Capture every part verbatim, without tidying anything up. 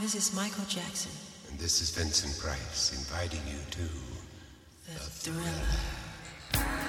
this is Michael Jackson. And this is Vincent Price inviting you to The, the Thriller. Thriller.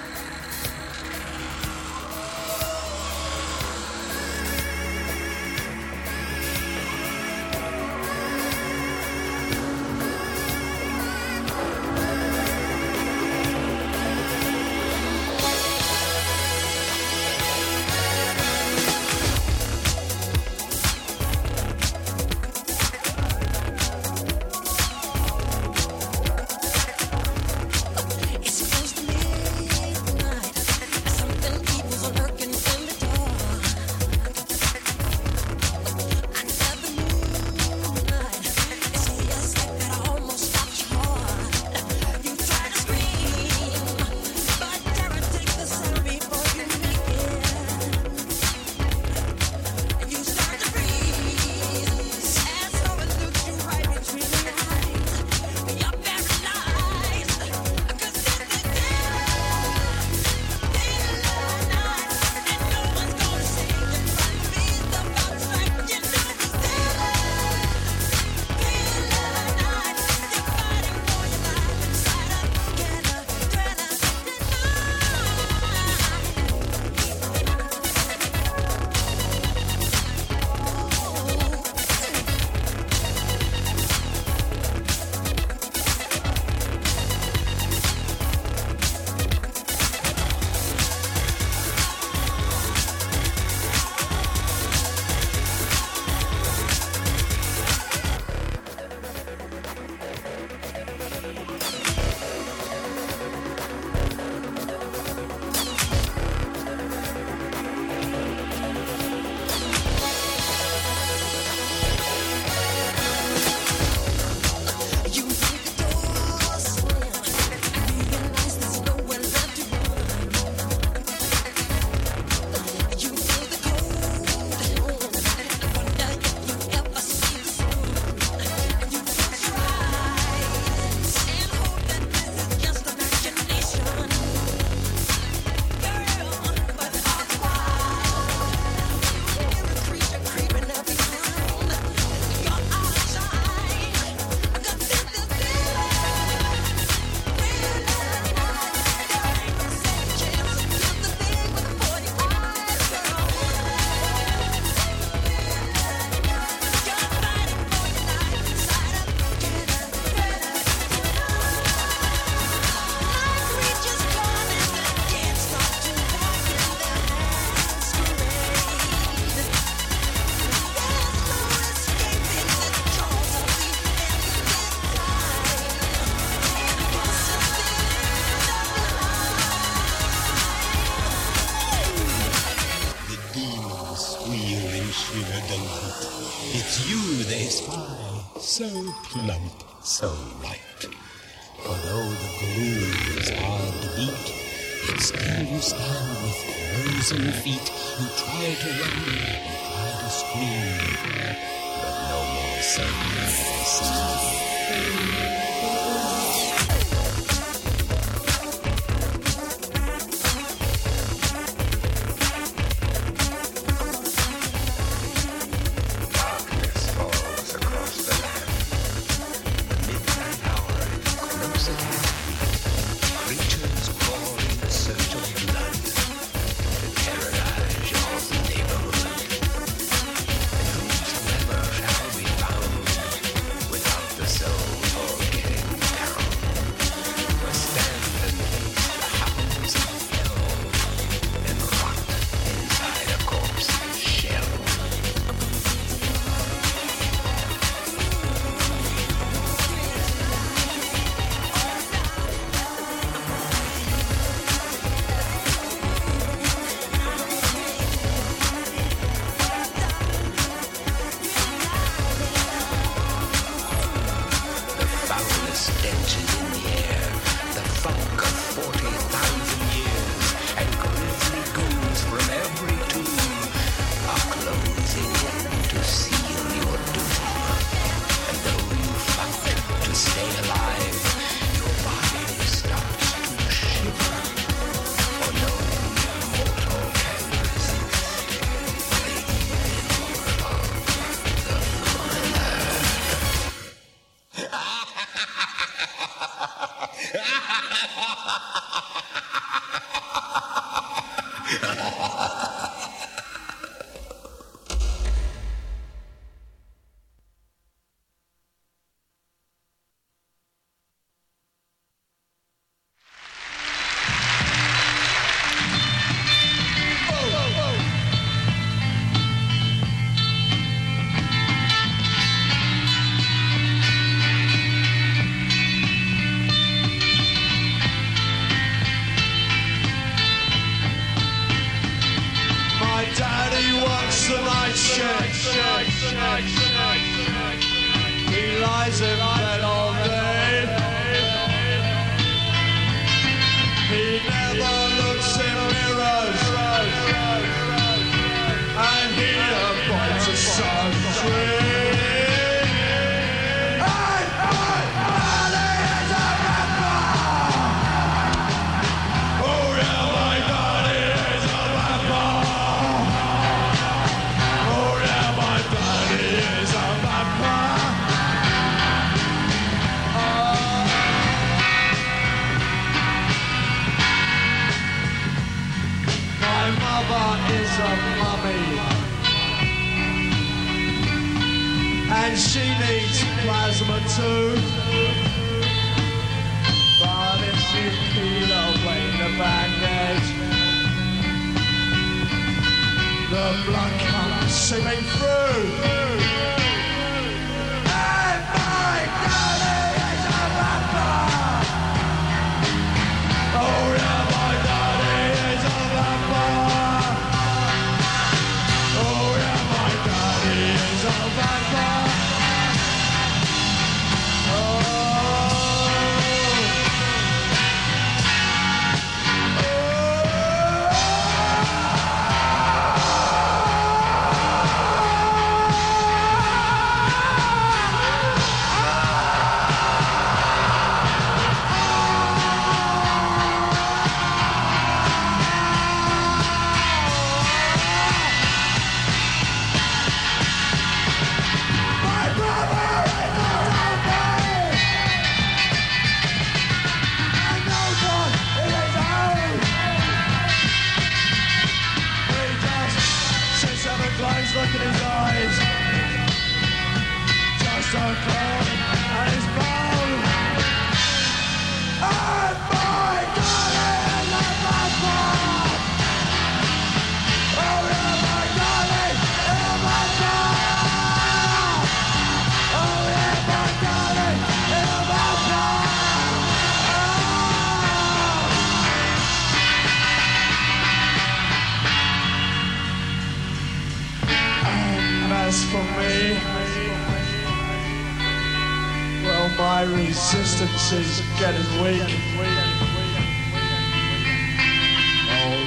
Is getting weak. All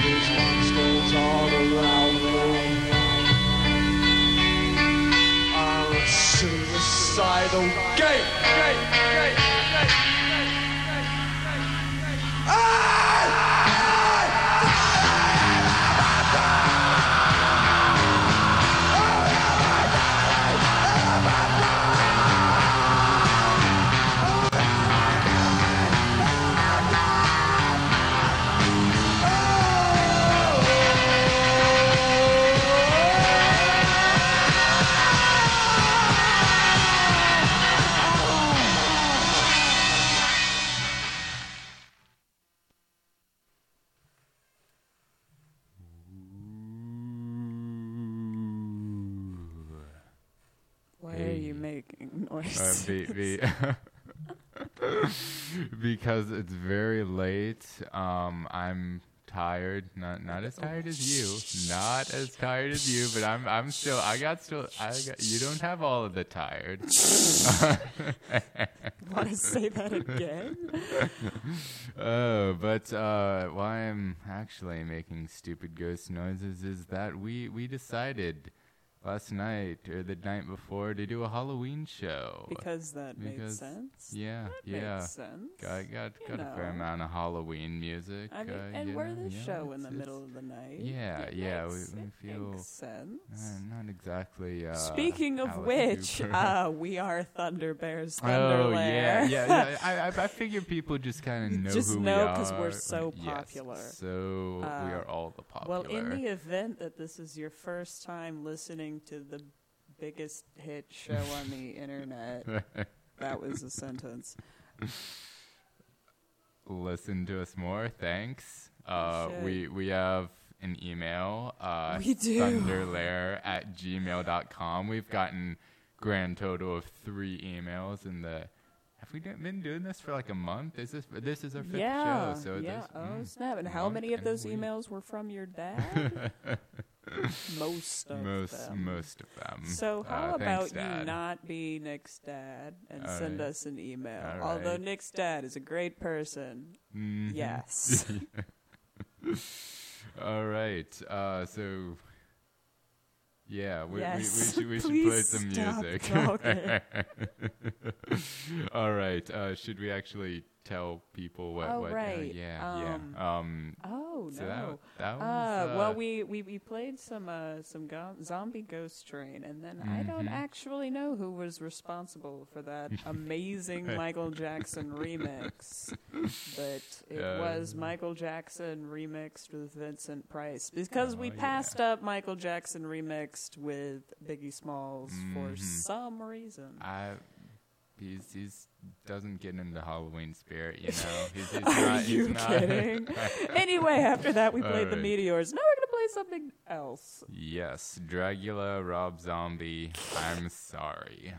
these monsters all around me. I'm a suicidal gate. Because it's very late. Um, I'm tired. Not not as tired as you. Not as tired as you. But I'm I'm still. I got still. I got. You don't have all of the tired. Want to say that again? Oh, uh, but uh, why I'm actually making stupid ghost noises is that we we decided last night or the night before to do a Halloween show. Because that because made sense. Yeah, that yeah. Makes sense. I got you got know. a fair amount of Halloween music. I mean, uh, and we're know, the yeah, show in the middle of the night. Yeah, it yeah. Makes, we, we feel. It makes sense. Uh, not exactly. Uh, Speaking of Alice which, uh, we are Thunder Bear's Thunder Lair. Oh yeah, yeah, yeah. I, I I figure people just kind of know just who know we are. Just know because we're so popular. Yes, so uh, we are all the popular. popular. Well, in the event that this is your first time listening to the biggest hit show on the internet, that was a sentence. Listen to us more, thanks. Uh, we we have an email, uh, we do. thunder lair at gmail dot com. We've gotten grand total of three emails in the... Have we been doing this for like a month? Is this this is our fifth yeah, show? So yeah. Oh mm, snap! And how many of those emails were from your dad? most of most, them. Most of them. So how uh, about thanks, you not be Nick's dad and All send right. us an email? All Although right. Nick's dad is a great person. Mm-hmm. Yes. All right. Uh, so yeah, we, yes. we, we, should, we should play some music. All right. Uh, should we actually tell people what? Oh, what, right. Uh, yeah, um, yeah. Um, oh, so no. That, that uh, was, uh, well, we, we, we played some uh, some go- Zombie Ghost Train, and then mm-hmm. I don't actually know who was responsible for that amazing Michael Jackson remix, but it um, was Michael Jackson remixed with Vincent Price, because oh, we passed yeah. up Michael Jackson remixed with Biggie Smalls mm-hmm. for some reason. I... He's he's doesn't get into Halloween spirit, you know. He's, he's Are not, you he's kidding? Not anyway, after that we played right. the Meteors. Now we're gonna play something else. Yes, Dragula, Rob Zombie. I'm sorry.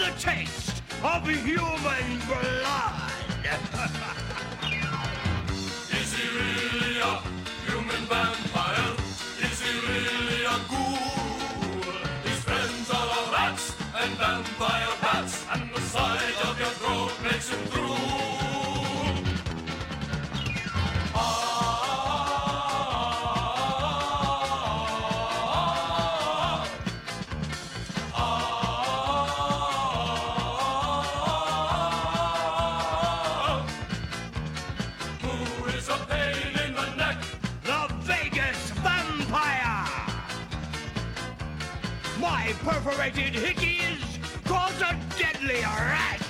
the taste of human blood. Is he really a human vampire? Is he really a ghoul? His friends are all rats and vampire bats, and the sight of your throat makes him drool. Perforated hickeys cause a deadly rash.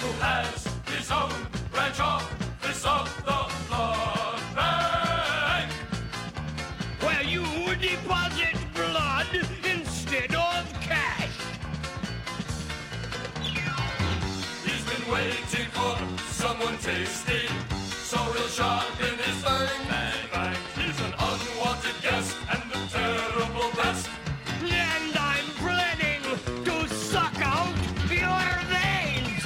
Who has his own branch off this of the blood bank, where you deposit blood instead of cash. He's been waiting for someone tasty, so he'll sharpen his fang. Bang, bang. He's an unwanted guest and a terrible. And I'm planning to suck out your veins.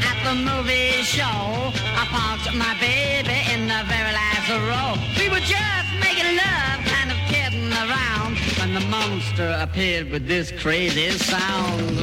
at the movie show. I parked my baby in the very last row. We were just making love, kind of kidding around, when the monster appeared with this crazy sound.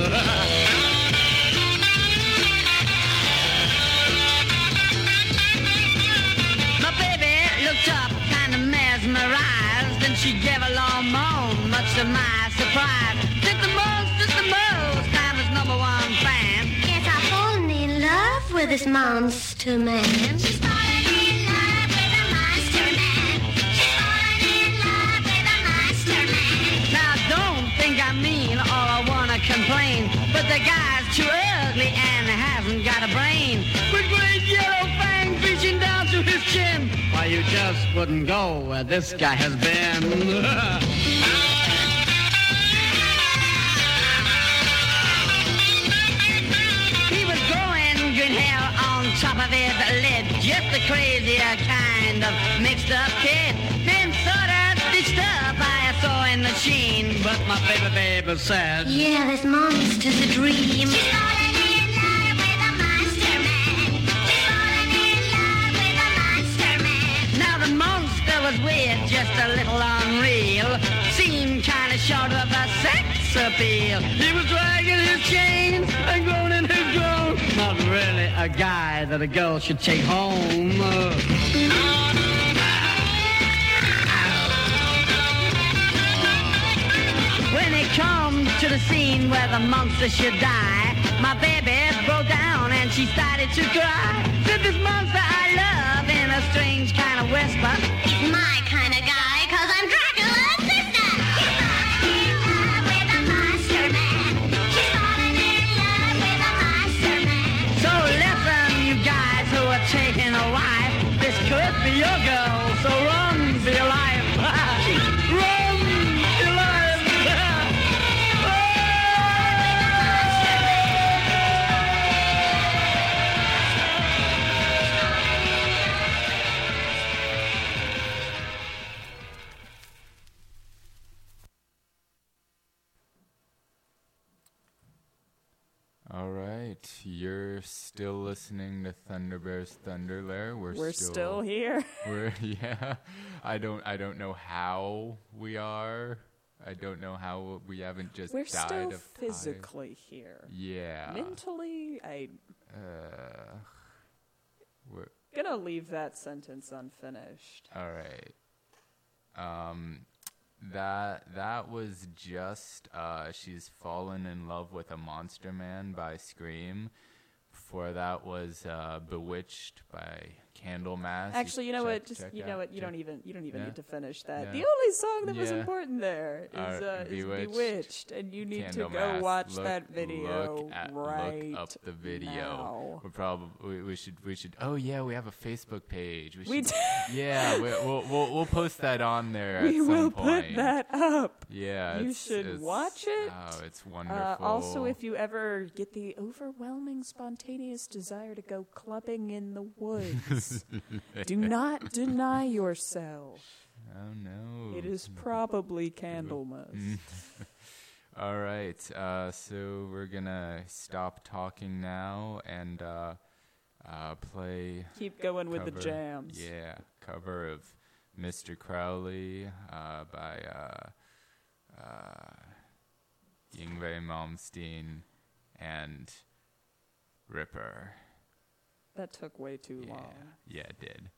And she gave a long moan, much to my surprise. Did the most, did the most, I'm his number one fan. Yes, I've fallen in love with this monster man. She's fallen in love with a monster man. She's fallen in love with a monster man. Now, don't think I mean all I want to complain, but the guy's too ugly and hasn't got a brain. With great yellow fangs reaching down to his chin. Why, you just wouldn't go where this guy has been. He was growing green hair on top of his lid, just a crazier kind of mixed-up kid. Then sort of stitched up I saw in the sheen, but my baby baby said, yeah, this monster's a dream. Weird, just a little unreal, seemed kind of short of a sex appeal. He was dragging his chains and groaning his groan. Not really a guy that a girl should take home. When it comes to the scene where the monster should die, my baby broke down and she started to cry. Said this monster I love in a strange kind of whisper. My kind of guy, cause I'm Dracula's sister. She's falling in love with a monster man. She's falling in love with a monster man. So listen, you guys who are taking a wife, this could be your girl, so run for your life. Run for your life. You're still listening to Thunder Bear's Thunder Lair. We're, We're still, still here. We're yeah. I don't I don't know how we are. I don't know how we haven't just We're died still of physically time. Here. Yeah. Mentally, I uh We're gonna leave that sentence unfinished. All right. Um That that was just uh, She's Fallen in Love with a Monster Man by Scream. Before that was uh, Bewitched by Candlemass. Actually, you know check, what? Just you out. know what? You check. don't even you don't even yeah. need to finish that. Yeah. The only song that yeah. was important there is, uh, is Bewitched. Bewitched, and you need Candlemass. to go watch look, that video look at, right Look up the video. Now. We're probably we, we should we should. Oh yeah, we have a Facebook page. We, should, we do. Yeah, we, we'll, we'll we'll post that on there. We at some will point. put that up. Yeah, you should it's, watch it. Oh, it's wonderful. Uh, also, if you ever get the overwhelming spontaneous desire to go clubbing in the woods. Do not deny yourself. Oh, no. It is probably Candlemas. All right. Uh, so we're going to stop talking now and uh, uh, play. Keep going cover, with the jams. Yeah. Cover of Mister Crowley uh, by uh, uh, Yngwie Malmsteen and Ripper. That took way too yeah. long. Yeah, it did.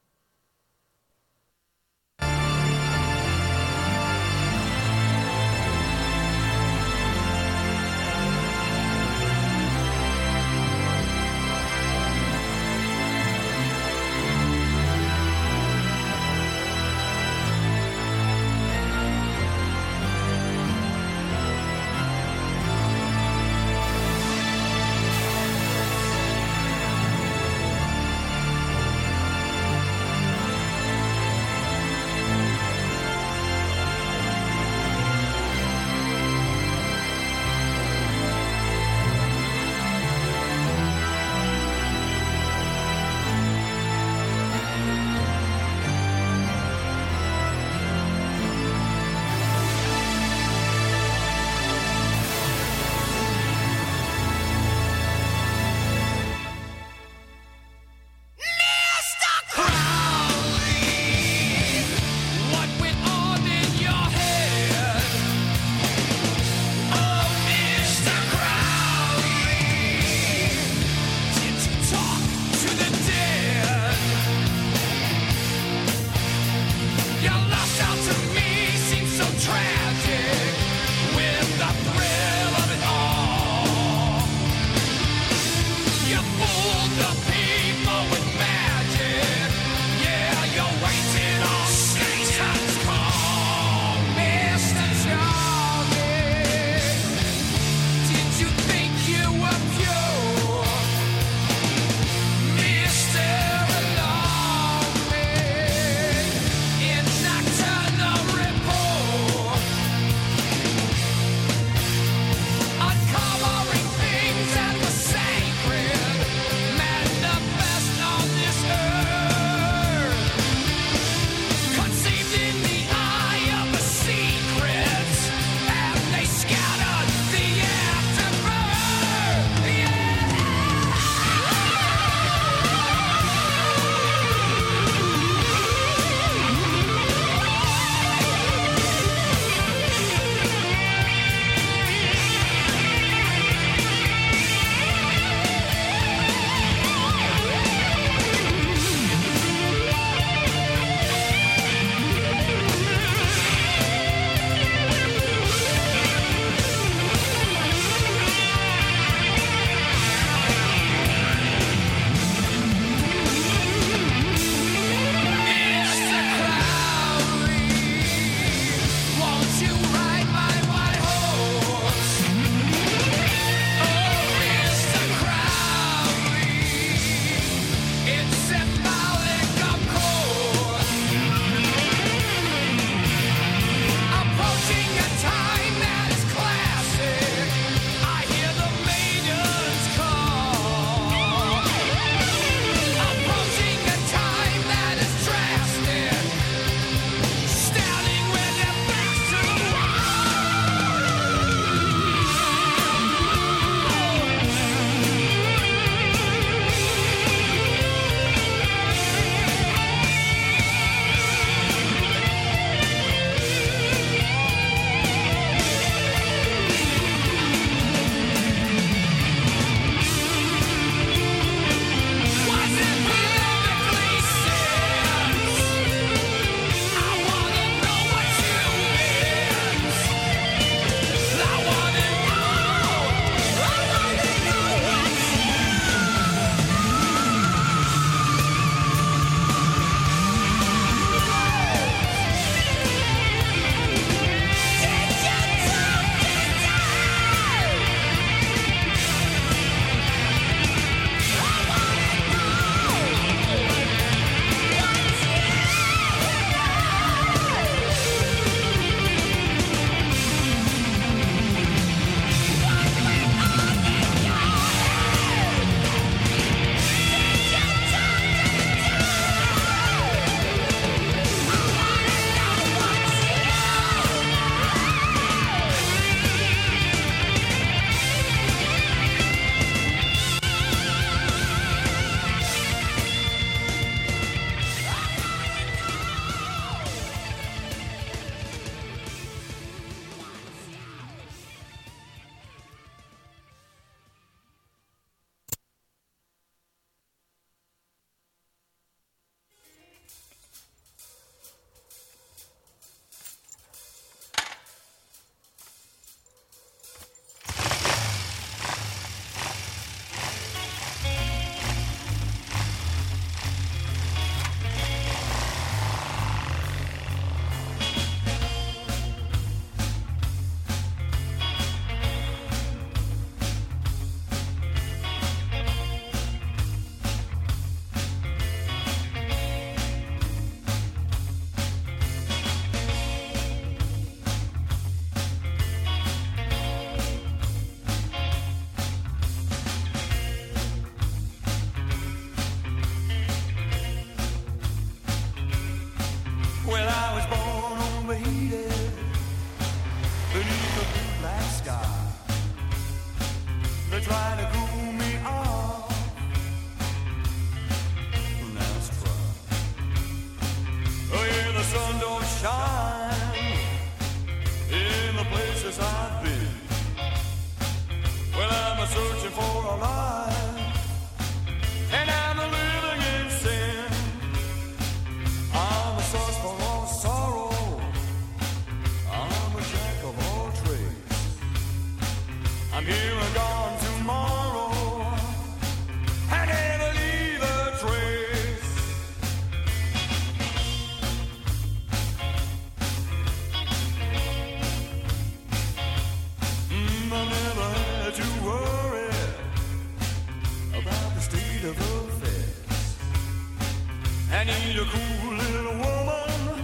I need a cool little woman.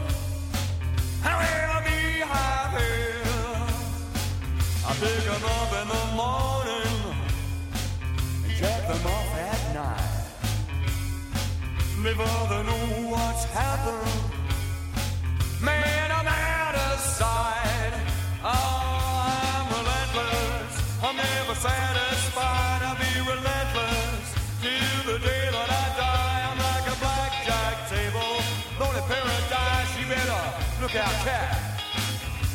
I'll ever be happy. I pick them up in the morning and drop them off at night. Before they know what's happened, man, I'm out of sight. Oh, I'm relentless. I'm never satisfied. I'll be relentless till the day that I die. I'm like a blackjack table, lonely paradise. You better look out, cat.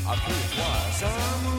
I put it twice. I'm a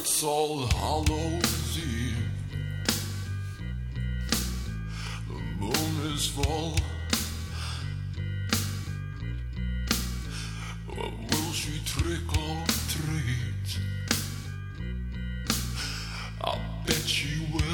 It's All Hallows Eve. The moon is full. But will she trick or treat? I bet she will.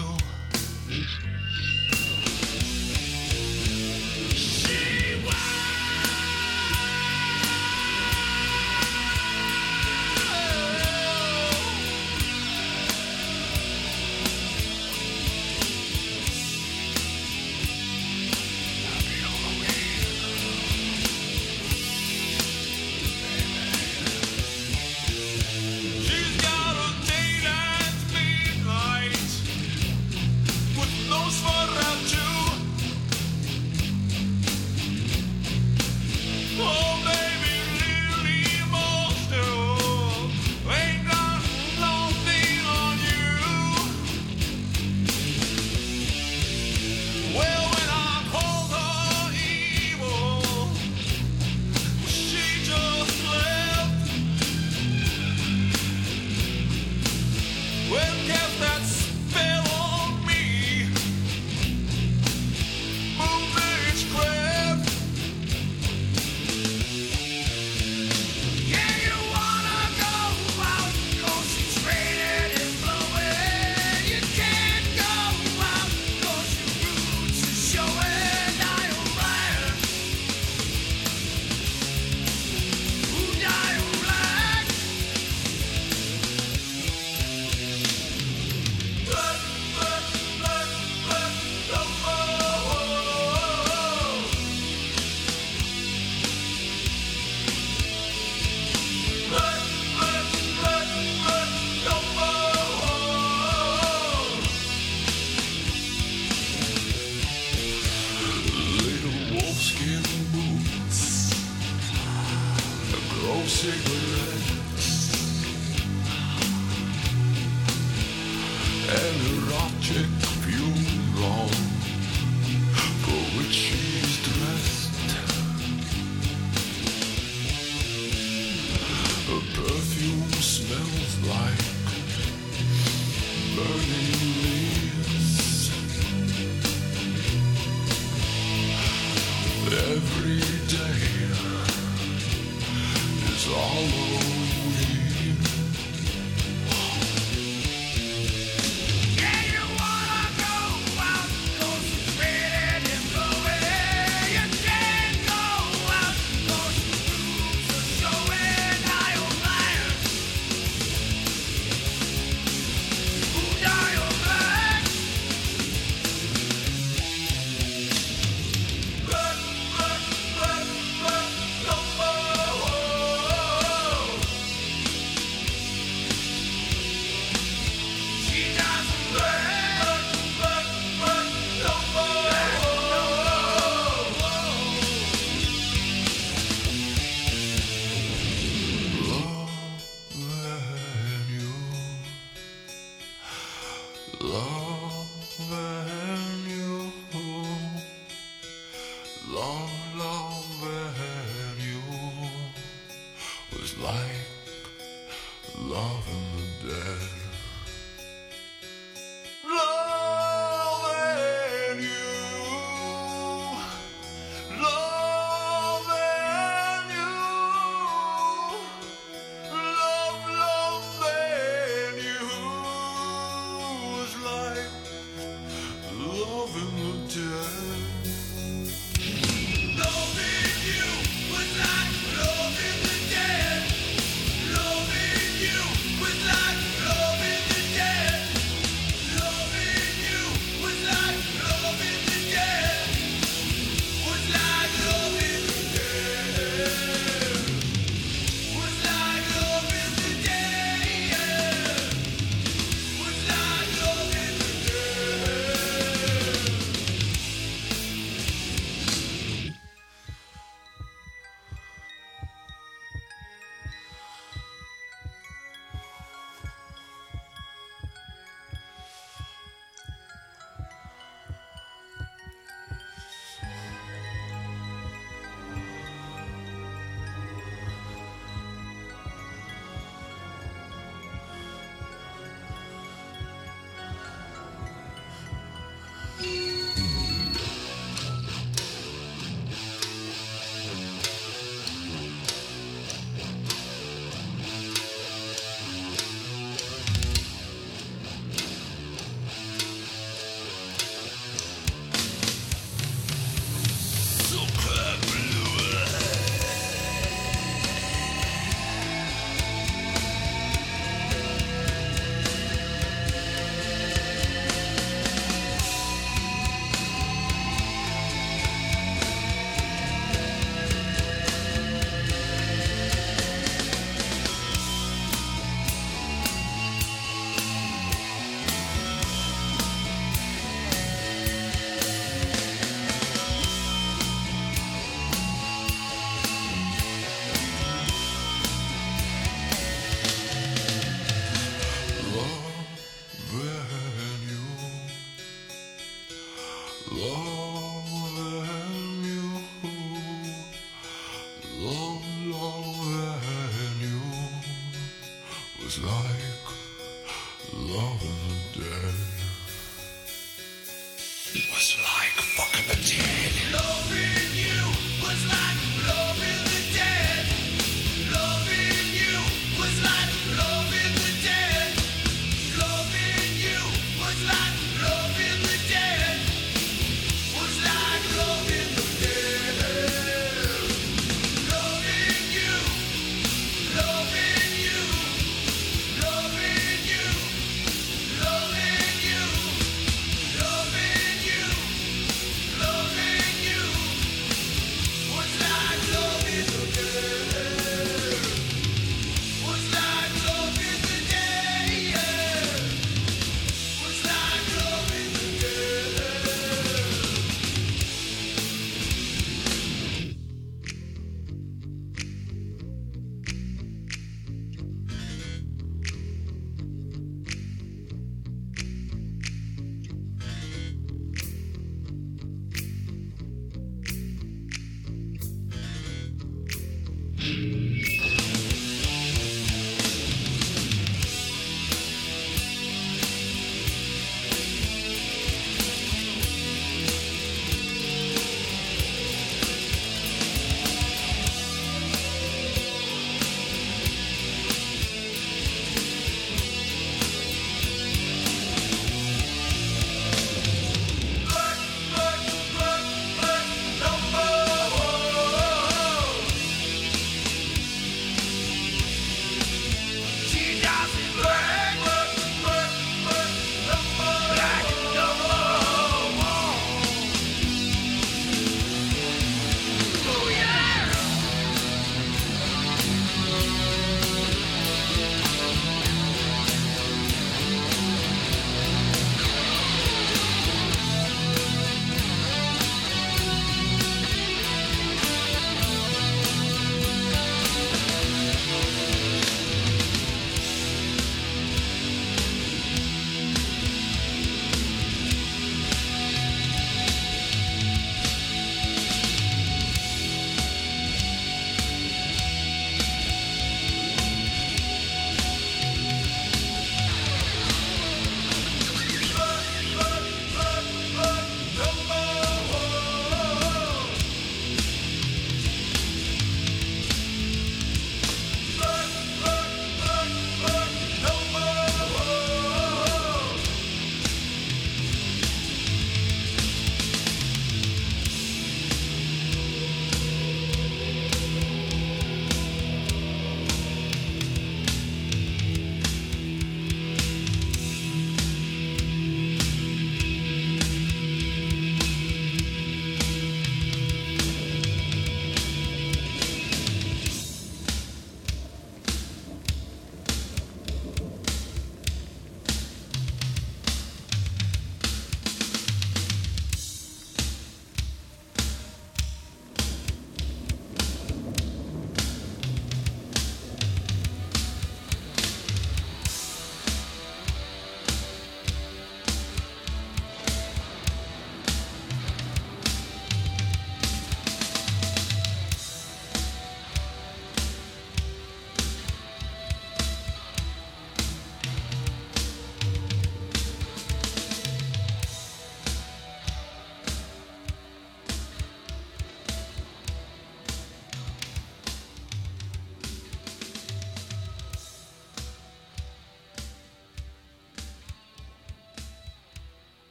cigarette and erotic funeral for which she's dressed. Her perfume smells like burning leaves. Every day all no!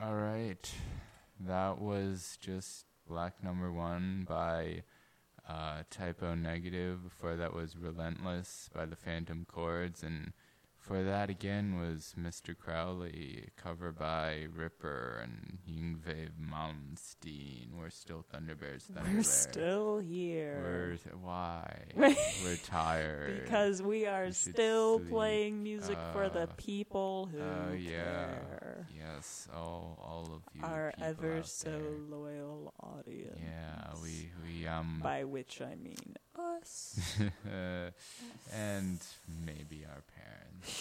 All right, that was just Black Number One by uh, Type O Negative. Before that was Relentless by the Phantom Chords. And before that again was Mister Crowley, cover by Ripper and Yngwie Malmsteen. We're still Thunder Bear's Thunder Lair. We're still here. We're, why? We're tired. Because we are we still sleep. playing music uh, for the people who uh, yeah. care. Yes, all all of you. Our ever so there. loyal audience. Yeah, we, we um. By which I mean us. And maybe our parents.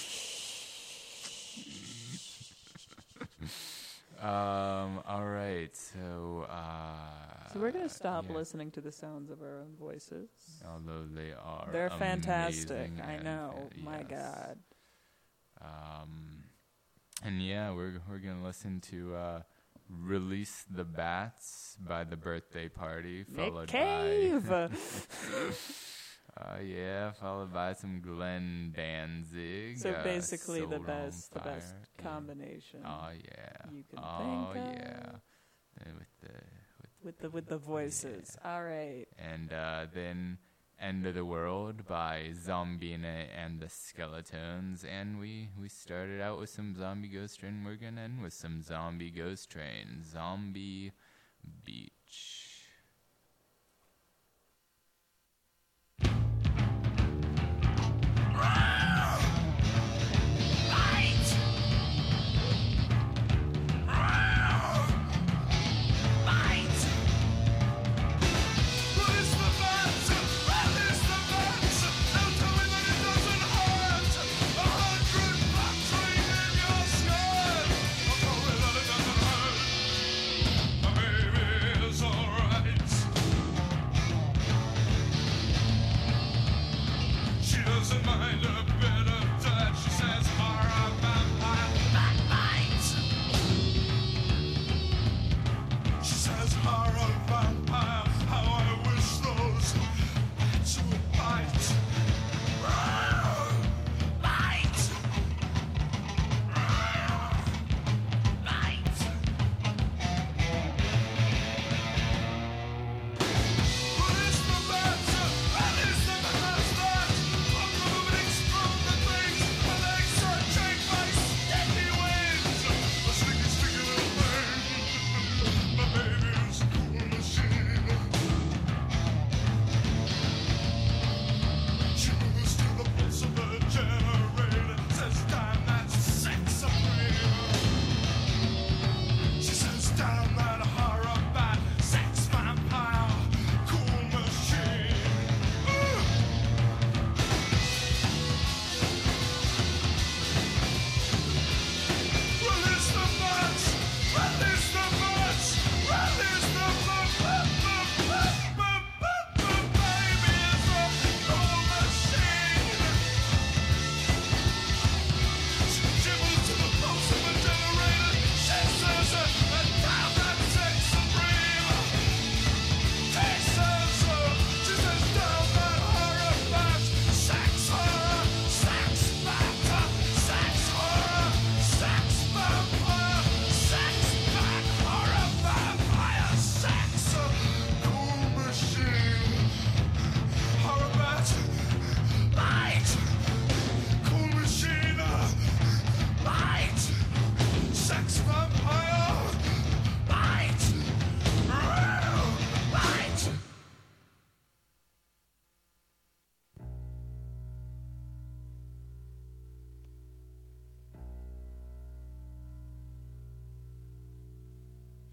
um. All right. So. Uh, so we're gonna stop yeah. listening to the sounds of our own voices. Although they are. They're fantastic. I know. Fa- My yes. God. Um, and yeah, we're we're gonna listen to. Uh, Release the Bats by The Birthday Party, followed Cave. by uh, yeah, followed by some Glenn Danzig. So uh, basically, the best, the best combination. Oh yeah, you can oh, think. Oh yeah, and with the with, with the with the voices. Yeah. All right, and uh, then End of the World by Zombina and the Skeletones. And we, we started out with some Zombie Ghost Train. We're going to end with some Zombie Ghost Train. Zombie Beach.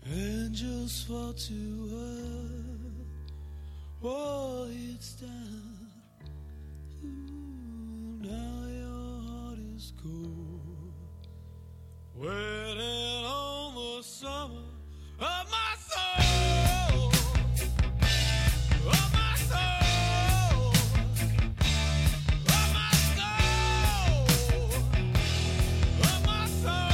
Angels fall to earth, oh, it's down. Ooh, now your heart is cold. Waiting on the summer of my soul, of my soul, of my soul, of my soul.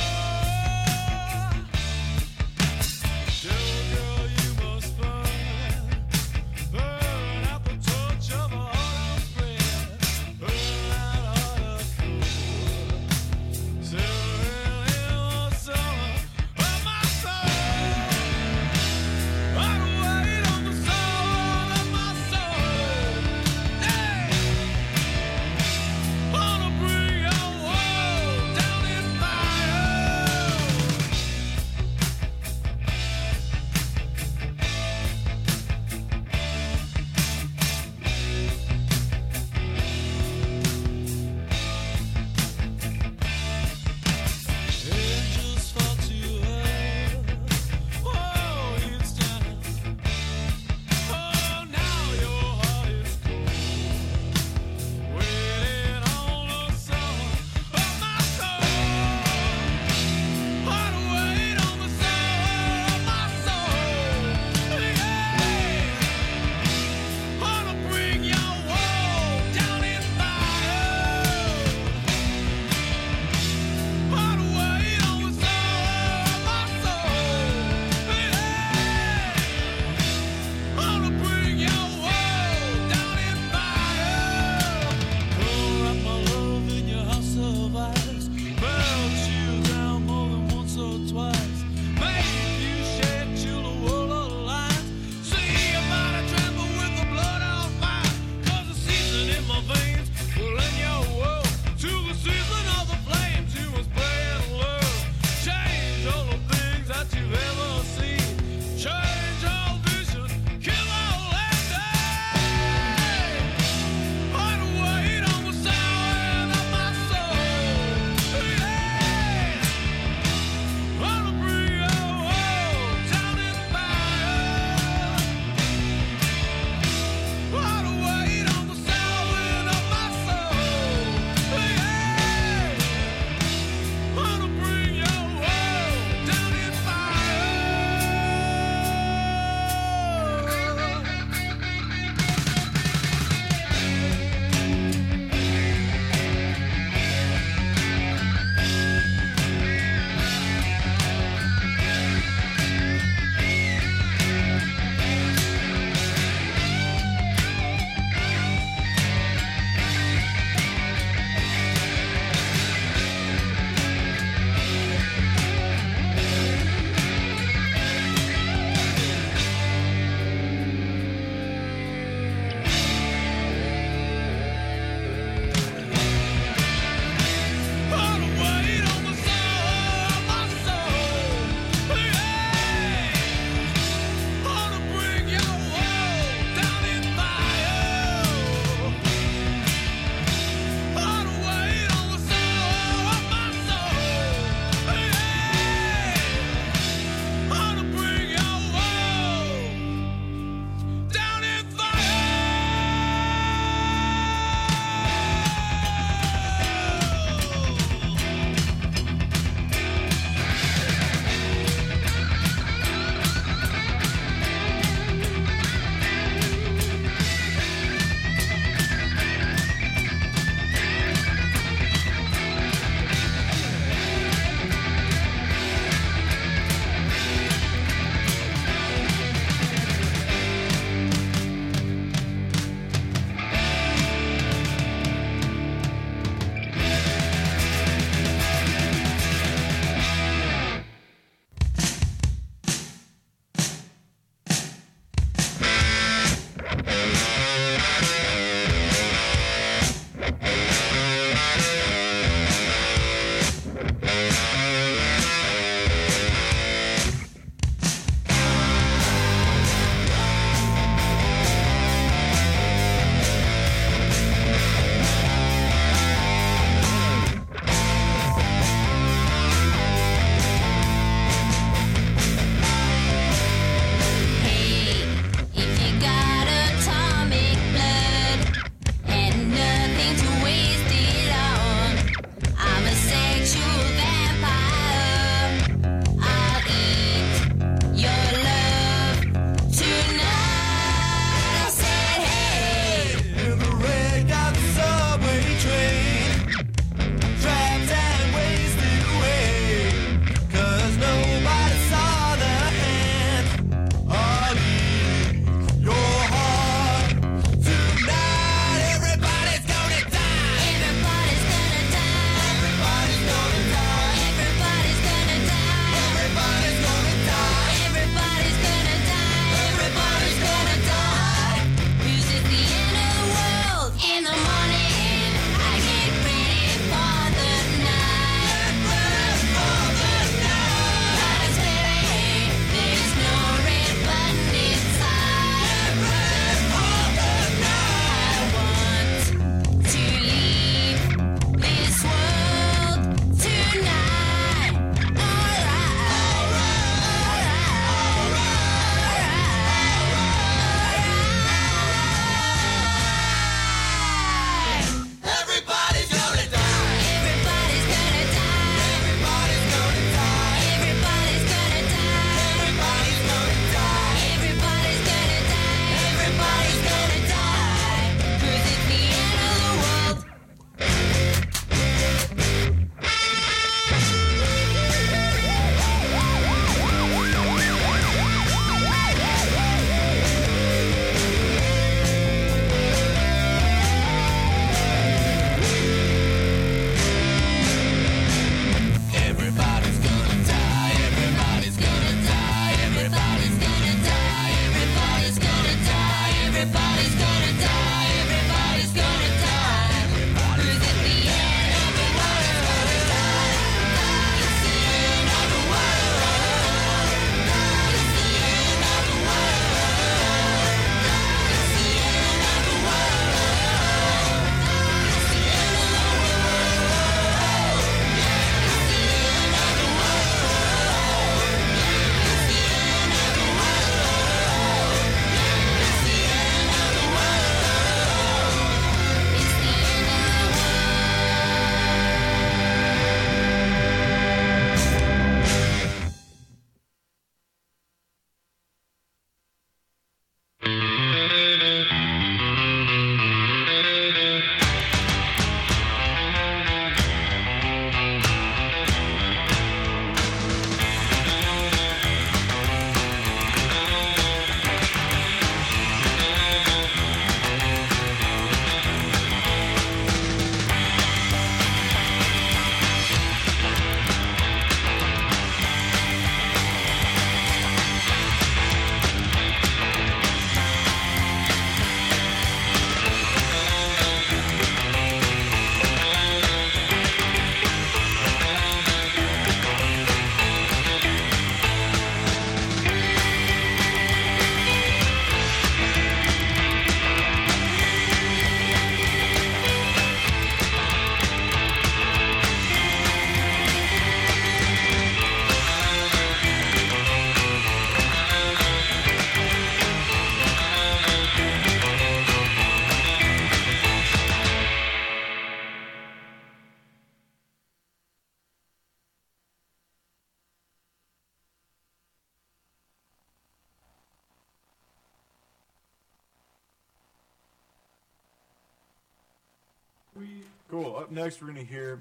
Cool. Up next, we're going to hear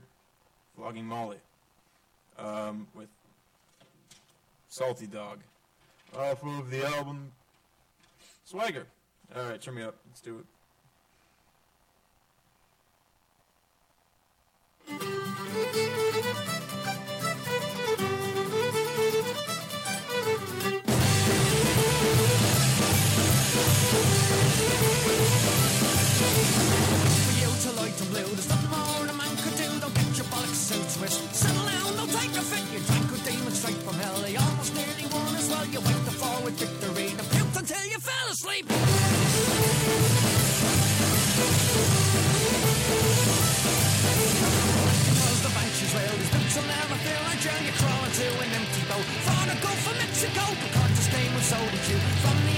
Flogging Molly um, with Salty Dog off of the album Swagger. All right, turn me up. Let's do it. Settle down, don't take a fit, you drank a demon straight from hell. He almost nearly won as well, you went to forward victory. And puked until you fell asleep. Because the bank she's railed, his boots will never feel like jam. You crawl into an empty boat, thought I'd go for Mexico, but God, this game was so did you. From